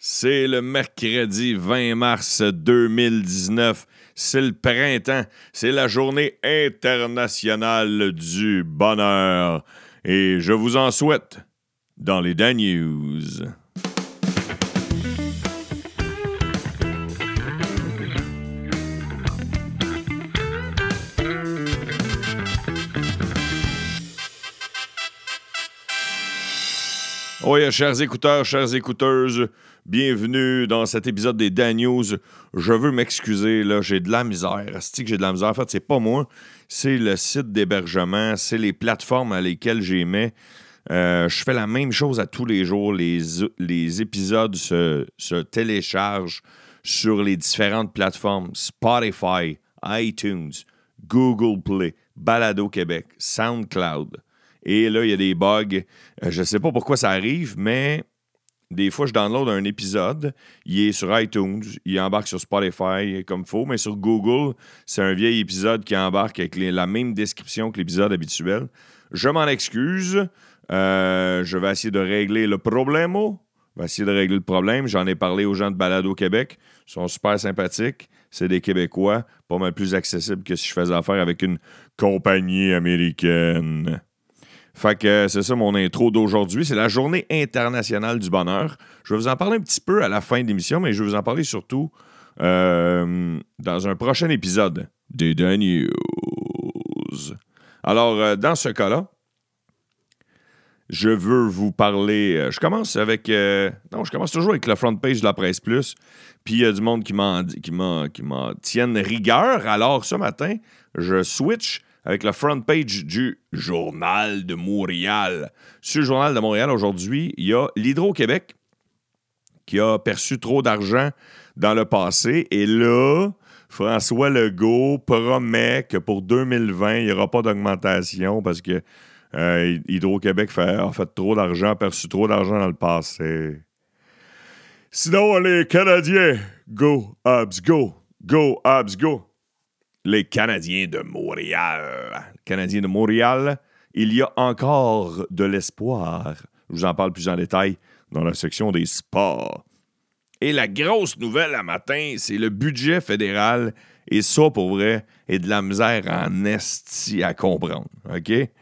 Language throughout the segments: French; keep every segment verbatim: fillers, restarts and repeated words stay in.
C'est le mercredi vingt mars deux mille dix-neuf. C'est le printemps. C'est la journée internationale du bonheur. Et je vous en souhaite dans les Dan News. Oui, chers écouteurs, chères écouteuses, bienvenue dans cet épisode des Dan News. Je veux m'excuser, là, j'ai de la misère. C'est-tu que j'ai de la misère? En fait, c'est pas moi, c'est le site d'hébergement, c'est les plateformes à lesquelles j'y mets. Euh, je fais la même chose à tous les jours. Les, les épisodes se, se téléchargent sur les différentes plateformes. Spotify, iTunes, Google Play, Balado Québec, SoundCloud. Et là, il y a des bugs. Je ne sais pas pourquoi ça arrive, mais des fois, je download un épisode. Il est sur iTunes, il embarque sur Spotify comme il faut, mais sur Google, c'est un vieil épisode qui embarque avec les, la même description que l'épisode habituel. Je m'en excuse. Euh, je vais essayer de régler le problème. Je vais essayer de régler le problème. J'en ai parlé aux gens de Balado Québec. Ils sont super sympathiques. C'est des Québécois, pas mal plus accessibles que si je faisais affaire avec une compagnie américaine. Fait que c'est ça mon intro d'aujourd'hui. C'est la journée internationale du bonheur. Je vais vous en parler un petit peu à la fin de l'émission, mais je vais vous en parler surtout euh, dans un prochain épisode des Dan News. Alors, euh, dans ce cas-là, je veux vous parler... Euh, je commence avec... Euh, non, je commence toujours avec la front page de la Presse Plus. Puis il y a du monde qui m'en, qui m'en, qui m'en tienne rigueur. Alors, ce matin, je switch... avec la front page du Journal de Montréal. Sur le Journal de Montréal, aujourd'hui, il y a l'Hydro-Québec qui a perçu trop d'argent dans le passé. Et là, François Legault promet que pour deux mille vingt, il n'y aura pas d'augmentation parce que euh, Hydro-Québec a fait trop d'argent, a perçu trop d'argent dans le passé. Sinon, les Canadiens, go, Habs, go, go, Habs, go. Les Canadiens de Montréal. Canadiens de Montréal, il y a encore de l'espoir. Je vous en parle plus en détail dans la section des sports. Et la grosse nouvelle à matin, c'est le budget fédéral. Et ça, pour vrai, est de la misère en esti à comprendre. OK? Et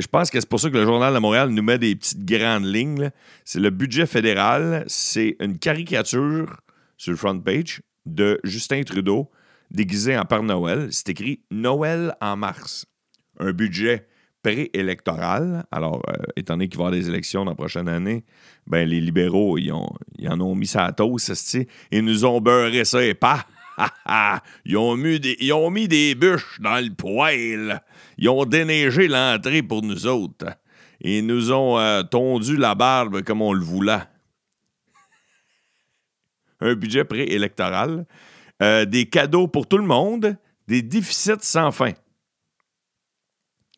je pense que c'est pour ça que le Journal de Montréal nous met des petites grandes lignes, là. C'est le budget fédéral. C'est une caricature sur le front page de Justin Trudeau déguisé en Père Noël. C'est écrit « Noël en mars ». Un budget préélectoral. Alors, euh, étant donné qu'il va y avoir des élections dans la prochaine année, ben les libéraux, ils, ont, ils en ont mis ça à toast, c'est-tu. Ils nous ont beurré ça et pas. ils, ont mis des, ils ont mis des bûches dans le poêle. Ils ont déneigé l'entrée pour nous autres. Ils nous ont euh, tondu la barbe comme on le voulait. Un budget préélectoral. Euh, des cadeaux pour tout le monde, des déficits sans fin.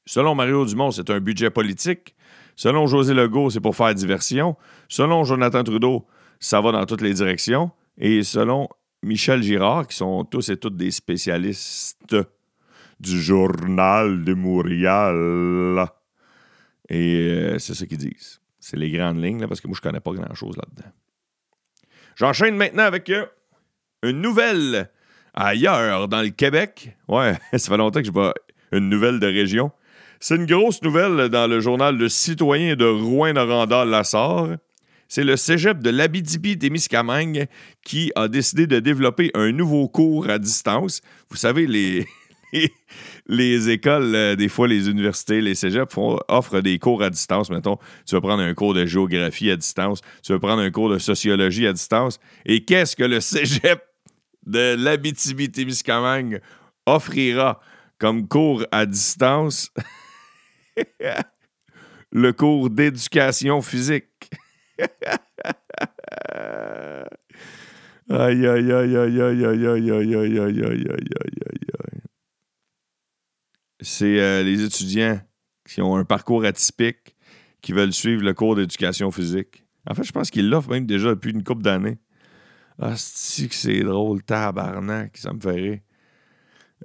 Selon Mario Dumont, c'est un budget politique. Selon José Legault, c'est pour faire diversion. Selon Jonathan Trudeau, ça va dans toutes les directions. Et selon Michel Girard, qui sont tous et toutes des spécialistes du Journal de Montréal. Et euh, c'est ça qu'ils disent. C'est les grandes lignes, là, parce que moi, je connais pas grand-chose là-dedans. J'enchaîne maintenant avec... Euh, une nouvelle ailleurs dans le Québec. Ouais, ça fait longtemps que je vois une nouvelle de région. C'est une grosse nouvelle dans le journal Le Citoyen de Rouyn-Noranda-Lassar. C'est le Cégep de l'Abitibi-Témiscamingue qui a décidé de développer un nouveau cours à distance. Vous savez, les, les, les écoles, des fois les universités, les cégeps font, offrent des cours à distance. Mettons, tu vas prendre un cours de géographie à distance, tu vas prendre un cours de sociologie à distance. Et qu'est-ce que le Cégep de l'Abitibi-Témiscamingue offrira comme cours à distance? Le cours d'éducation physique. Aïe, aïe, aïe, aïe, aïe, aïe, aïe, aïe, aïe, aïe, aïe, aïe. C'est euh, les étudiants qui ont un parcours atypique qui veulent suivre le cours d'éducation physique. En fait, je pense qu'ils l'offrent même déjà depuis une couple d'années. Ah, c'est-tu que c'est drôle, tabarnak, ça me fait rire.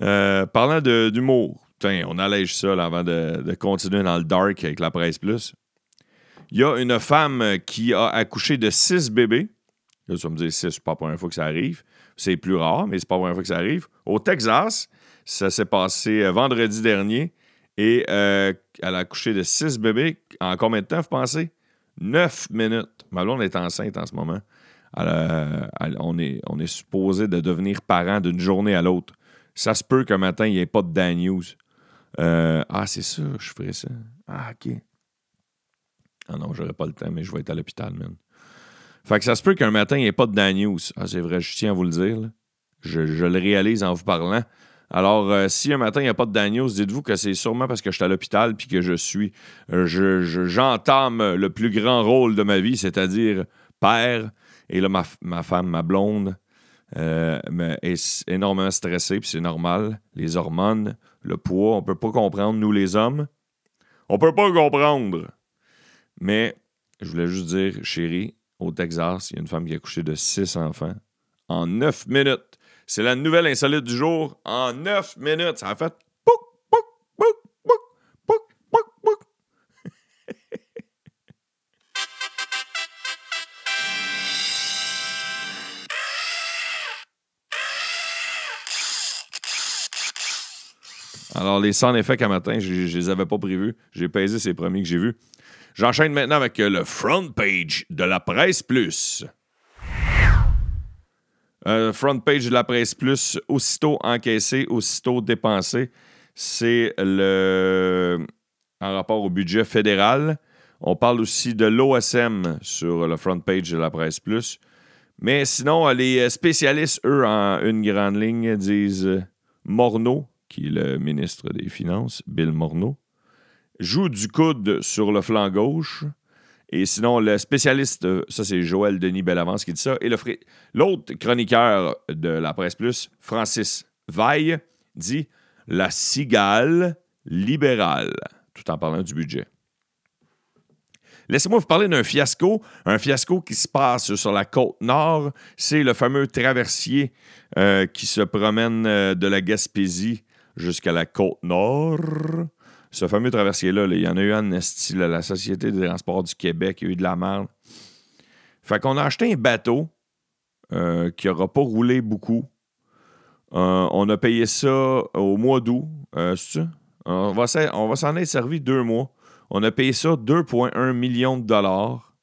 Euh, parlant de, d'humour, putain, on allège ça là, avant de, de continuer dans le dark avec la Presse Plus. Il y a une femme qui a accouché de six bébés Là, tu vas me dire, c'est pas la première fois que ça arrive. C'est plus rare, mais c'est pas la première fois que ça arrive. Au Texas, ça s'est passé vendredi dernier et euh, elle a accouché de six bébés. En combien de temps, vous pensez? Neuf minutes. Ma blonde est enceinte en ce moment. Elle a, elle, on, est, on est supposé de devenir parent d'une journée à l'autre. Ça se peut qu'un matin, il n'y ait pas de Dan News. Euh, ah, c'est ça, je ferais ça. Ah, OK. Ah non, j'aurais pas le temps, mais je vais être à l'hôpital, man. Fait que ça se peut qu'un matin, il n'y ait pas de Dan News. Ah, c'est vrai, je tiens à vous le dire. Là. Je, je le réalise en vous parlant. Alors, euh, si un matin, il n'y a pas de Dan News, dites-vous que c'est sûrement parce que je suis à l'hôpital puis que je suis... Euh, je, je, j'entame le plus grand rôle de ma vie, c'est-à-dire père. Et là, ma, ma femme, ma blonde, euh, est énormément stressée, puis c'est normal. Les hormones, le poids, on peut pas comprendre, nous les hommes. On peut pas comprendre. Mais je voulais juste dire, chérie, au Texas, il y a une femme qui a accouché de six enfants en neuf minutes. C'est la nouvelle insolite du jour en neuf minutes. Ça a fait pouc, pouc, pouc, pouc, pouc, pouc, pouc. Alors, les sans effets qu'à matin, je, je les avais pas prévus. J'ai pesé ces premiers que j'ai vus. J'enchaîne maintenant avec le front page de La Presse Plus. Euh, front page de La Presse Plus, aussitôt encaissé, aussitôt dépensé. C'est le en rapport au budget fédéral. On parle aussi de l'O S M sur le front page de La Presse Plus. Mais sinon, les spécialistes, eux, en une grande ligne, disent Morneau, qui est le ministre des Finances, Bill Morneau, joue du coude sur le flanc gauche. Et sinon, le spécialiste, ça c'est Joël Denis Bellavance qui dit ça. Et le fri- l'autre chroniqueur de La Presse Plus, Francis Veil, dit « La cigale libérale », tout en parlant du budget. Laissez-moi vous parler d'un fiasco, un fiasco qui se passe sur la Côte-Nord. C'est le fameux traversier euh, qui se promène euh, de la Gaspésie jusqu'à la Côte-Nord. Ce fameux traversier-là, il y en a eu en esti, là, la Société des transports du Québec, il y a eu de la merde. Fait qu'on a acheté un bateau euh, qui n'aura pas roulé beaucoup. Euh, on a payé ça au mois d'août. Euh, c'est ça? On va, on va s'en être servi deux mois. On a payé ça deux virgule un millions de dollars.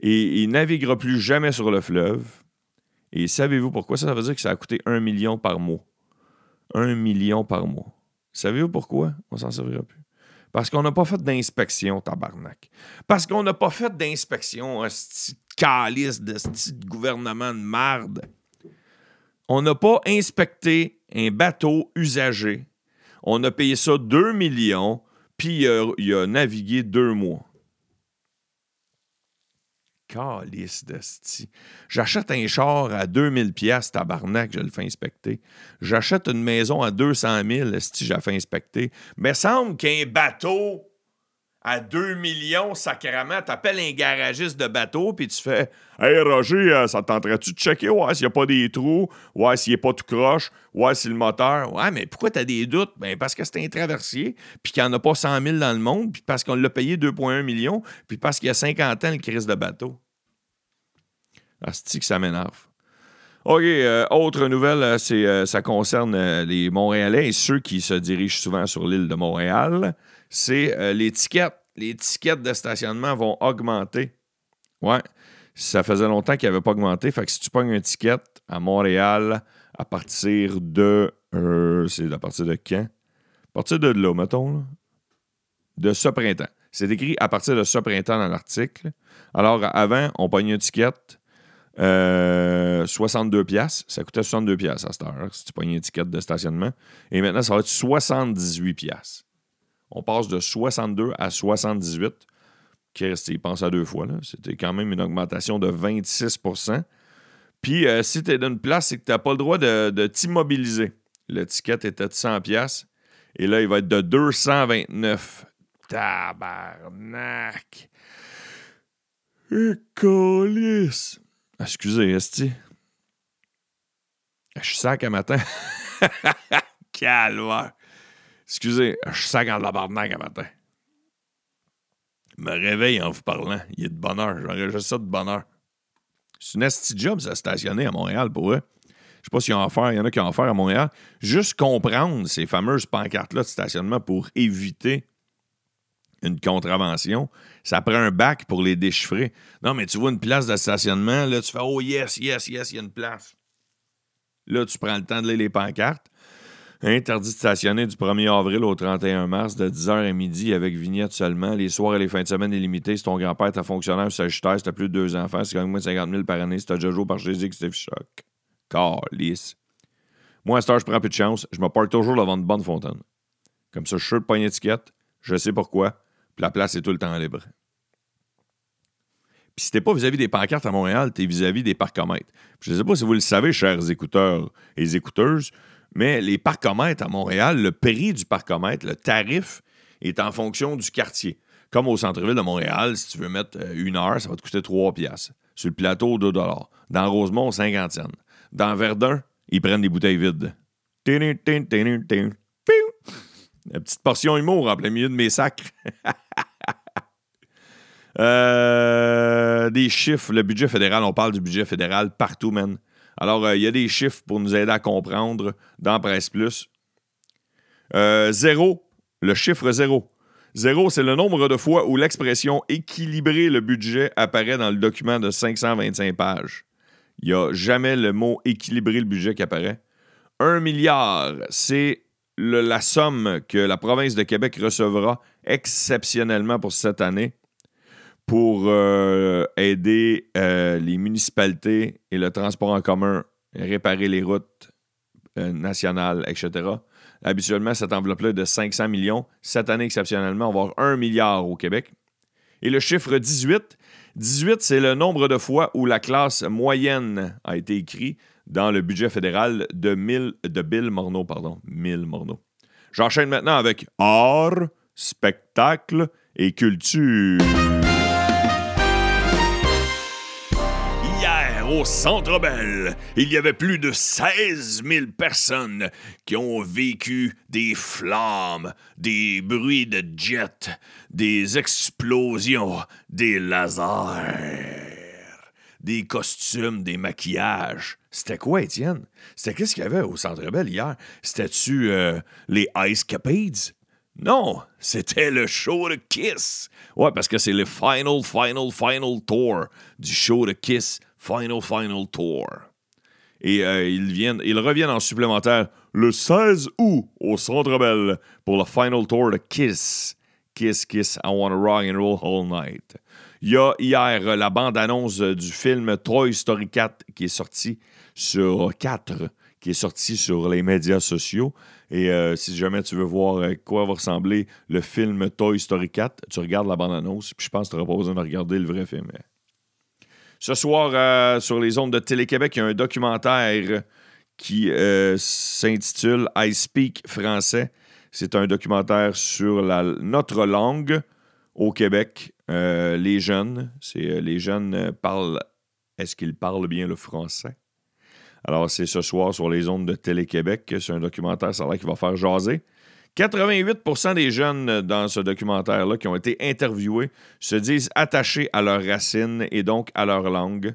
Et il naviguera plus jamais sur le fleuve. Et savez-vous pourquoi? Ça, ça veut dire que ça a coûté un million par mois. un million par mois. Savez-vous pourquoi? On s'en servira plus. Parce qu'on n'a pas fait d'inspection, tabarnak. Parce qu'on n'a pas fait d'inspection, hostie de calice, hostie de gouvernement de marde. On n'a pas inspecté un bateau usagé. On a payé ça deux millions, puis il a, il a navigué deux mois. Calice d'hostie. J'achète un char à deux mille dollars, tabarnak, je le fais inspecter. J'achète une maison à deux cent mille, si je la fais inspecter. Mais semble qu'un bateau à deux millions, sacrément, t'appelles un garagiste de bateau, puis tu fais « Hey Roger, ça te tenterait-tu de checker? Ouais, s'il n'y a pas des trous, ouais, s'il n'est pas tout croche, ouais, si le moteur... Ouais, mais pourquoi t'as des doutes? Ben parce que c'est un traversier, puis qu'il n'y en a pas cent mille dans le monde, puis parce qu'on l'a payé deux virgule un millions, puis parce qu'il y a cinquante ans, le crise de bateau. » Asti que ça m'énerve. OK, euh, autre nouvelle, c'est, euh, ça concerne euh, les Montréalais et ceux qui se dirigent souvent sur l'île de Montréal. C'est euh, les tickets. Les tickets de stationnement vont augmenter. Ouais, ça faisait longtemps qu'ils n'avaient pas augmenté. Fait que si tu pognes un ticket à Montréal à partir de... Euh, c'est à partir de quand? À partir de là, mettons. Là. De ce printemps. C'est écrit à partir de ce printemps dans l'article. Alors, avant, on pognait un ticket... Euh, soixante-deux dollars. Ça coûtait soixante-deux dollars à cette heure, si tu pognes une étiquette de stationnement. Et maintenant, ça va être soixante-dix-huit dollars. On passe de soixante-deux à soixante-dix-huit. Qu'est-ce qu'il pense à deux fois, là? C'était quand même une augmentation de vingt-six pour cent. Puis, euh, si tu es d'une place, c'est que tu n'as pas le droit de, de t'immobiliser. L'étiquette était de cent dollars. Et là, il va être de deux cent vingt-neuf dollars. Tabarnak! Écolisse! Excusez, esti. Je suis sac à matin. Calvaire. Excusez, je suis sac en tabarnak à matin. Je me réveille en vous parlant. Il est de bonne heure. J'enregistre ça de bonne heure. C'est une asti job, ça, stationner à Montréal pour eux. Je ne sais pas s'il y en a offert, il y en a qui ont offert à Montréal. Juste comprendre ces fameuses pancartes-là de stationnement pour éviter une contravention. Ça prend un bac pour les déchiffrer. Non, mais tu vois une place de stationnement, là, tu fais « Oh yes, yes, yes, il y a une place. » Là, tu prends le temps de lire les pancartes. Interdit de stationner du premier avril au trente et un mars de dix heures à midi avec vignette seulement. Les soirs et les fins de semaine illimitées. Si ton grand-père est un fonctionnaire ou sagittaire, si t'as plus de deux enfants, c'est quand même moins de cinquante mille par année. Si t'as déjà joué par Jésus, que c'est choc. Calice. Moi, à cette heure, je prends plus de chance. Je me parle toujours devant une bonne fontaine. Comme ça, je suis sûr de pas une étiquette. Je sais pourquoi. Puis la place est tout le temps libre. Puis si t'es pas vis-à-vis des pancartes à Montréal, t'es vis-à-vis des parcomètres. Puis je sais pas si vous le savez, chers écouteurs et écouteuses, mais les parcomètres à Montréal, le prix du parcomètre, le tarif, est en fonction du quartier. Comme au centre-ville de Montréal, si tu veux mettre une heure, ça va te coûter trois piastres. Sur le plateau, deux dollars. Dans Rosemont, cinquante cents. Dans Verdun, ils prennent des bouteilles vides. Tini, tini, tini, tini. La petite portion humour en plein milieu de mes sacres. euh, des chiffres. Le budget fédéral, on parle du budget fédéral partout, man. Alors, il euh, y a des chiffres pour nous aider à comprendre dans Presse Plus. Euh, zéro, le chiffre zéro. Zéro, c'est le nombre de fois où l'expression « équilibrer le budget » apparaît dans le document de cinq cent vingt-cinq pages. Il n'y a jamais le mot « équilibrer le budget » qui apparaît. Un milliard, c'est le, la somme que la province de Québec recevra exceptionnellement pour cette année. Pour euh, aider euh, les municipalités et le transport en commun, réparer les routes euh, nationales, et cetera. Habituellement, cette enveloppe-là est de cinq cents millions. Cette année, exceptionnellement, on va avoir un milliard au Québec. Et le chiffre dix-huit. dix-huit, c'est le nombre de fois où la classe moyenne a été écrite dans le budget fédéral de, mille, de Bill Morneau. Pardon, Bill Morneau. J'enchaîne maintenant avec art, spectacle et culture. Au Centre Bell, il y avait plus de seize mille personnes qui ont vécu des flammes, des bruits de jets, des explosions, des lasers, des costumes, des maquillages. C'était quoi, Étienne? C'était qu'est-ce qu'il y avait au Centre Bell hier? C'était-tu euh, les Ice Capades? Non, c'était le show de Kiss. Ouais, parce que c'est le final, final, final tour du show de Kiss. Final, final tour. Et euh, ils, viennent, ils reviennent en supplémentaire le seize août au Centre Bell pour le final tour de Kiss. Kiss, Kiss, I wanna rock and roll all night. Il y a hier la bande-annonce du film Toy Story quatre qui est sorti sur quatre, qui est sorti sur les médias sociaux. Et euh, si jamais tu veux voir à quoi va ressembler le film Toy Story quatre, tu regardes la bande-annonce, puis je pense que tu n'auras pas besoin de regarder le vrai film. Ce soir, euh, sur les ondes de Télé-Québec, il y a un documentaire qui euh, s'intitule « I Speak Français ». C'est un documentaire sur la, notre langue au Québec. Euh, les jeunes, c'est, les jeunes parlent... Est-ce qu'ils parlent bien le français? Alors, c'est ce soir sur les ondes de Télé-Québec. C'est un documentaire, ça a l'air qu'il va faire jaser. quatre-vingt-huit pour cent des jeunes dans ce documentaire-là qui ont été interviewés se disent attachés à leurs racines et donc à leur langue.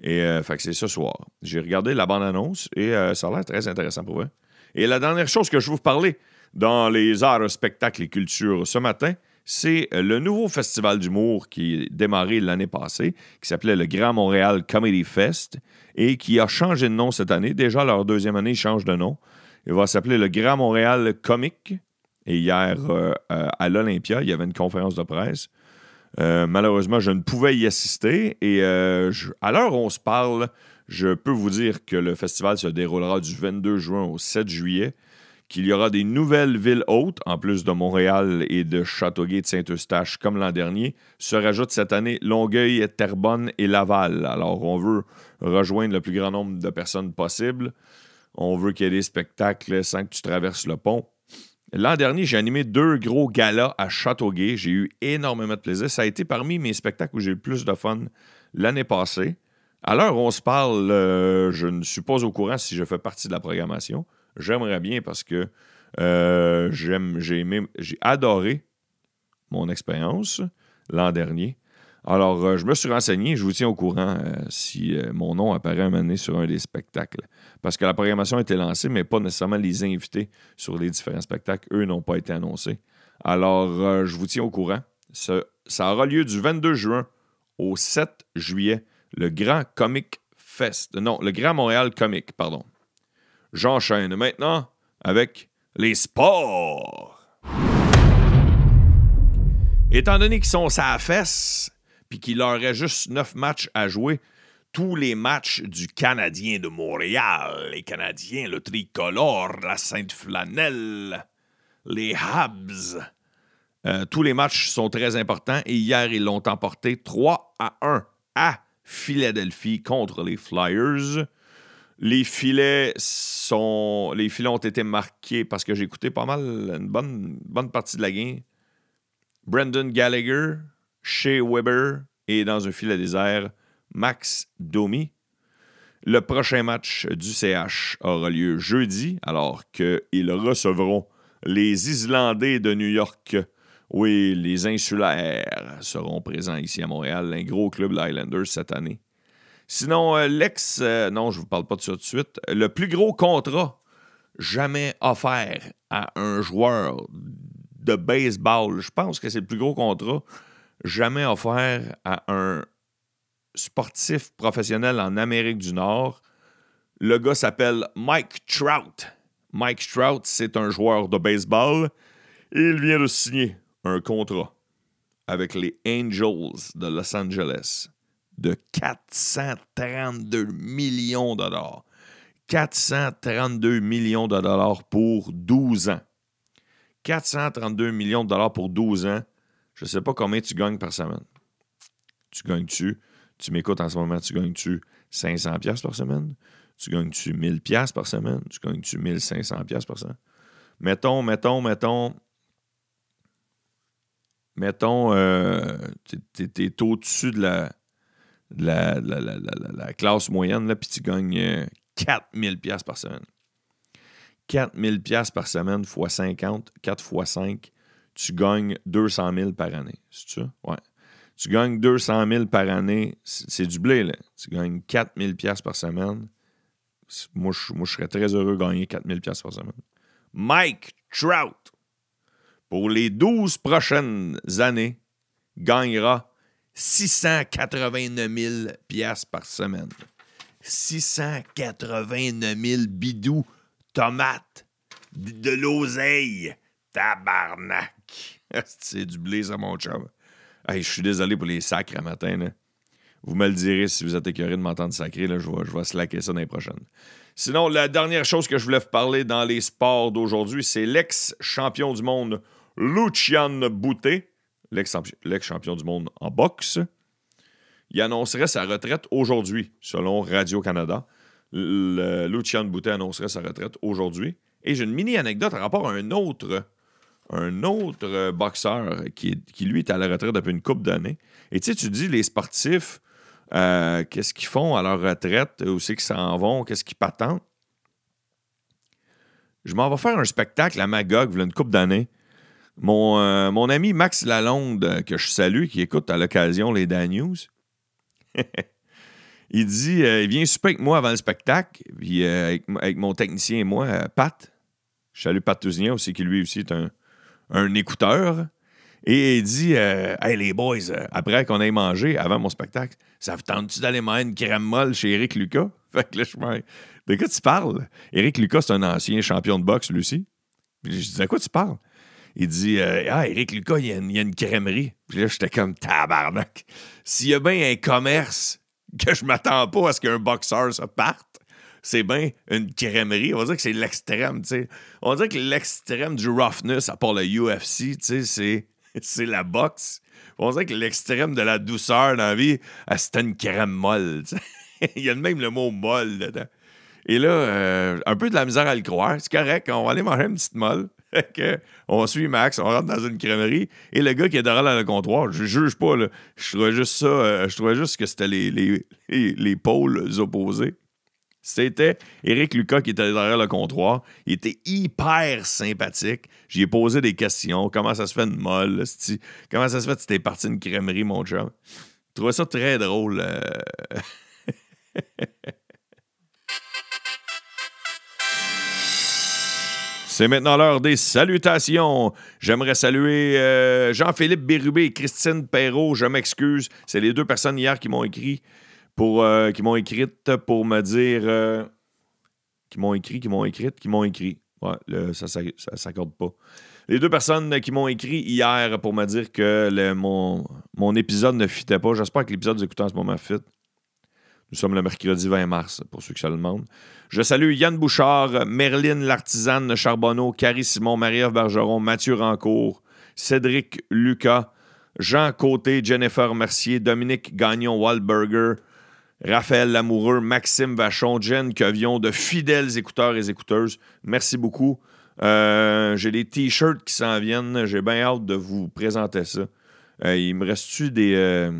Et euh, fait que c'est ce soir. J'ai regardé la bande-annonce et euh, ça a l'air très intéressant pour eux. Et la dernière chose que je vais vous parler dans les arts, spectacles et culture ce matin, c'est le nouveau festival d'humour qui a démarré l'année passée, qui s'appelait le Grand Montréal Comedy Fest et qui a changé de nom cette année. Déjà, leur deuxième année, ils changent de nom. Il va s'appeler le Grand Montréal Comiqc. Et hier, euh, euh, à l'Olympia, il y avait une conférence de presse. Euh, malheureusement, je ne pouvais y assister. Et euh, je, à l'heure où on se parle, je peux vous dire que le festival se déroulera du vingt-deux juin au sept juillet, qu'il y aura des nouvelles villes hôtes, en plus de Montréal et de Châteauguay et de Saint-Eustache, comme l'an dernier, se rajoutent cette année Longueuil, Terrebonne et Laval. Alors, on veut rejoindre le plus grand nombre de personnes possible. On veut qu'il y ait des spectacles sans que tu traverses le pont. L'an dernier, j'ai animé deux gros galas à Châteauguay. J'ai eu énormément de plaisir. Ça a été parmi mes spectacles où j'ai eu le plus de fun l'année passée. À l'heure où on se parle, euh, je ne suis pas au courant si je fais partie de la programmation. J'aimerais bien parce que euh, j'aime, j'ai aimé, j'ai adoré mon expérience l'an dernier. Alors, euh, je me suis renseigné, je vous tiens au courant euh, si euh, mon nom apparaît un moment donné sur un des spectacles. Parce que la programmation a été lancée, mais pas nécessairement les invités sur les différents spectacles. Eux n'ont pas été annoncés. Alors, euh, je vous tiens au courant. Ça, ça aura lieu du vingt-deux juin au sept juillet, le Grand Comic Fest. Non, le Grand Montréal Comiqc, pardon. J'enchaîne maintenant avec les sports. Étant donné qu'ils sont sa fesse, puis qu'il leur reste juste neuf matchs à jouer, tous les matchs du Canadien de Montréal, les Canadiens, le tricolore, la Sainte Flanelle, les Habs, euh, tous les matchs sont très importants et hier, ils l'ont emporté trois à un à Philadelphie contre les Flyers. Les filets sont, les filets ont été marqués parce que j'ai écouté pas mal, une bonne, bonne partie de la game. Brendan Gallagher, Shea Weber et dans un filet désert, Max Domi. Le prochain match du C H aura lieu jeudi, alors qu'ils recevront les Islandais de New York. Oui, les Insulaires seront présents ici à Montréal, un gros club d'Islanders cette année. Sinon, euh, l'ex... Euh, non, je ne vous parle pas de ça tout de suite. Le plus gros contrat jamais offert à un joueur de baseball. Je pense que c'est le plus gros contrat jamais offert à un sportif professionnel en Amérique du Nord. Le gars s'appelle Mike Trout. Mike Trout, c'est un joueur de baseball. Il vient de signer un contrat avec les Angels de Los Angeles de quatre cent trente-deux millions de dollars. quatre cent trente-deux millions de dollars pour douze ans. quatre cent trente-deux millions de dollars pour douze ans. Je ne sais pas combien tu gagnes par semaine. Tu gagnes-tu, tu m'écoutes en ce moment, tu gagnes-tu cinq cents dollars par semaine? Tu gagnes-tu mille dollars par semaine? Tu gagnes-tu mille cinq cents dollars par semaine? Mettons, mettons, mettons... Mettons, euh, t'es, t'es, t'es au-dessus de la... De la, de, la, de, la, de la classe moyenne, puis tu gagnes euh, quatre mille dollars par semaine. quatre mille dollars par semaine fois cinquante, quatre fois cinq, tu gagnes deux cent mille dollars par année. C'est ça? Ouais. Tu gagnes deux cent mille dollars par année, c'est, c'est du blé, là. Tu gagnes quatre mille dollars par semaine. Moi, je, moi, je serais très heureux de gagner quatre mille dollars par semaine. Mike Trout, pour les douze prochaines années, gagnera six cent quatre-vingt-neuf mille dollars par semaine. six cent quatre-vingt-neuf mille bidous, tomates, de l'oseille, tabarnak. C'est du blé, ça, mon chum. Hey, je suis désolé pour les sacres à matin. Là. Vous me le direz si vous êtes écœuré de m'entendre sacrer. Là, je vais, je vais slacker ça dans les prochaines. Sinon, la dernière chose que je voulais vous parler dans les sports d'aujourd'hui, c'est l'ex-champion du monde, Lucian Bute. L'ex-champion du monde en boxe. Il annoncerait sa retraite aujourd'hui, selon Radio-Canada. Le Lucian Bute annoncerait sa retraite aujourd'hui. Et j'ai une mini-anecdote en rapport à un autre, un autre boxeur qui, est, qui, lui, est à la retraite depuis une couple d'années. Et tu sais, tu dis, les sportifs, euh, qu'est-ce qu'ils font à leur retraite? Où c'est qu'ils s'en vont? Qu'est-ce qu'ils patentent? Je m'en vais faire un spectacle à Magog, il y a une couple d'années. Mon, euh, mon ami Max Lalonde, que je salue, qui écoute à l'occasion les Dan News, il dit euh, il vient souper avec moi avant le spectacle, puis euh, avec, avec mon technicien et moi, euh, Pat. Je salue Pat Tousignan aussi, qui lui aussi est un, un écouteur. Et il dit euh, hey les boys, euh, après qu'on aille manger, avant mon spectacle, ça vous tente-tu d'aller manger une crème molle chez Éric Lucas? Fait que là, je me dis de quoi tu parles? Éric Lucas, c'est un ancien champion de boxe, lui aussi. Je dis de quoi tu parles? Il dit euh, « Ah, Éric Lucas, il y, y a une crèmerie. » Puis là, j'étais comme « Tabarnak! » S'il y a bien un commerce que je m'attends pas à ce qu'un boxeur se parte, c'est bien une crèmerie. On va dire que c'est l'extrême, tu sais. On dirait que l'extrême du roughness, à part le U F C, tu sais, c'est, c'est la boxe. On dirait que l'extrême de la douceur dans la vie, c'était une crème molle, tu sais. Il y a même le mot « molle » dedans. Et là, euh, un peu de la misère à le croire. C'est correct, on va aller manger une petite molle. Okay. On suit Max, on rentre dans une crèmerie et le gars qui est derrière le comptoir, je juge pas, là, je trouvais juste ça, euh, je trouvais juste que c'était les, les, les, les pôles opposés. C'était Éric Lucas qui était derrière le comptoir, il était hyper sympathique, j'y ai posé des questions, comment ça se fait une molle, comment ça se fait que tu t'es parti d'une crèmerie, mon chum? trouvais ça très drôle. Euh... C'est maintenant l'heure des salutations. J'aimerais saluer euh, Jean-Philippe Bérubé et Christine Perrault. Je m'excuse. C'est les deux personnes hier qui m'ont écrit pour euh, qui m'ont écrite pour me dire euh, qui m'ont écrit, qui m'ont écrite, qui m'ont écrit. Ouais, le, ça, ça, ça s'accorde pas. Les deux personnes qui m'ont écrit hier pour me dire que le, mon, mon épisode ne fitait pas. J'espère que l'épisode que vous écoutez en ce moment fit. Nous sommes le mercredi vingt mars, pour ceux qui se le demandent. Je salue Yann Bouchard, Merline L'Artisane Charbonneau, Carrie Simon, Marie-Ève Bergeron, Mathieu Rancourt, Cédric Lucas, Jean Côté, Jennifer Mercier, Dominique Gagnon-Wallberger, Raphaël Lamoureux, Maxime Vachon, Jen Quevion, de fidèles écouteurs et écouteuses. Merci beaucoup. Euh, j'ai des t-shirts qui s'en viennent. J'ai bien hâte de vous présenter ça. Euh, il me reste-tu des, euh,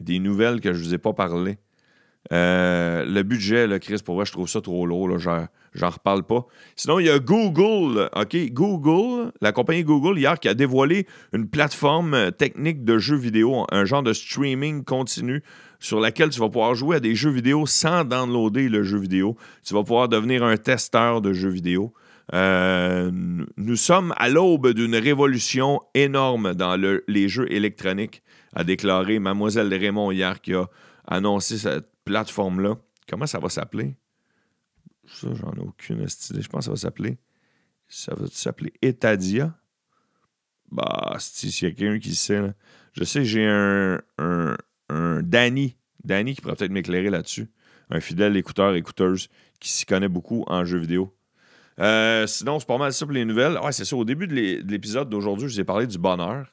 des nouvelles que je ne vous ai pas parlé? Euh, le budget, là, Chris, pour moi, je trouve ça trop lourd. Là, j'en, j'en reparle pas. Sinon, il y a Google. OK, Google, la compagnie Google, hier, qui a dévoilé une plateforme technique de jeux vidéo, un genre de streaming continu sur laquelle tu vas pouvoir jouer à des jeux vidéo sans downloader le jeu vidéo. Tu vas pouvoir devenir un testeur de jeux vidéo. Euh, nous sommes à l'aube d'une révolution énorme dans le, les jeux électroniques, a déclaré Mademoiselle Raymond hier, qui a annoncé cette plateforme-là. Comment ça va s'appeler? Ça, j'en ai aucune idée. Je pense que ça va s'appeler... Ça va s'appeler Etadia? Bah, si il y a quelqu'un qui le sait, là. Je sais, j'ai un, un, un Danny. Danny qui pourrait peut-être m'éclairer là-dessus. Un fidèle écouteur-écouteuse qui s'y connaît beaucoup en jeux vidéo. Euh, sinon, c'est pas mal ça pour les nouvelles. Ouais, c'est ça. Au début de, l'é- de l'épisode d'aujourd'hui, je vous ai parlé du bonheur.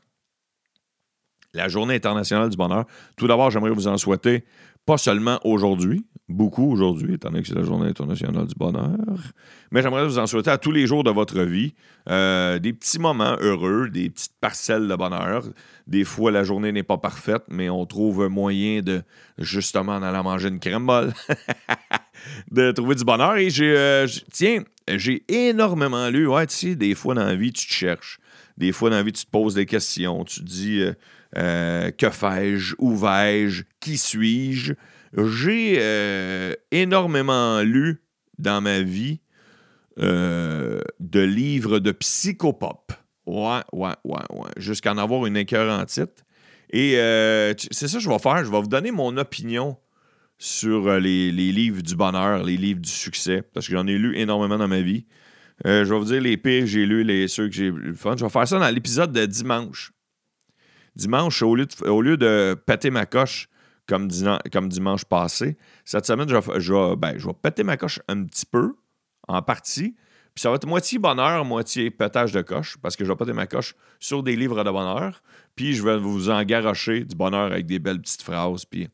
La Journée internationale du bonheur. Tout d'abord, j'aimerais vous en souhaiter... Pas seulement aujourd'hui, beaucoup aujourd'hui, étant donné que c'est la Journée internationale du bonheur, mais j'aimerais vous en souhaiter à tous les jours de votre vie euh, des petits moments heureux, des petites parcelles de bonheur. Des fois, la journée n'est pas parfaite, mais on trouve un moyen de, justement, en allant manger une crème molle, de trouver du bonheur. Et j'ai, euh, j'ai, tiens, j'ai énormément lu, ouais, tu sais, des fois dans la vie, tu te cherches. Des fois, dans la vie, tu te poses des questions. Tu te dis, euh, euh, que fais-je? Où vais-je? Qui suis-je? J'ai euh, énormément lu dans ma vie euh, de livres de psychopop. Ouais, ouais, ouais, ouais. Jusqu'à en avoir une écœurante en titre. Et euh, c'est ça que je vais faire. Je vais vous donner mon opinion sur les, les livres du bonheur, les livres du succès. Parce que j'en ai lu énormément dans ma vie. Euh, je vais vous dire les pires que j'ai lus, les, ceux que j'ai eu le fun. Je vais faire ça dans l'épisode de dimanche. Dimanche, au lieu de, au lieu de péter ma coche comme, dinan, comme dimanche passé, cette semaine, je vais, je, vais, ben, je vais péter ma coche un petit peu, en partie. Puis ça va être moitié bonheur, moitié pétage de coche, parce que je vais péter ma coche sur des livres de bonheur. Puis je vais vous en garrocher du bonheur avec des belles petites phrases, puis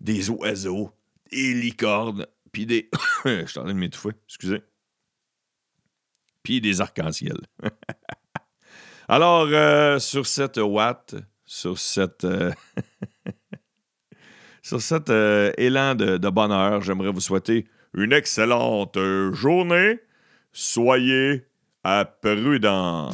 des oiseaux, des licornes, puis des... Je suis en train de m'étouffer, excusez. Puis des arcs-en-ciel. Alors, euh, sur cette watt, sur cette euh, sur cet euh, élan de, de bonheur, j'aimerais vous souhaiter une excellente journée. Soyez prudents.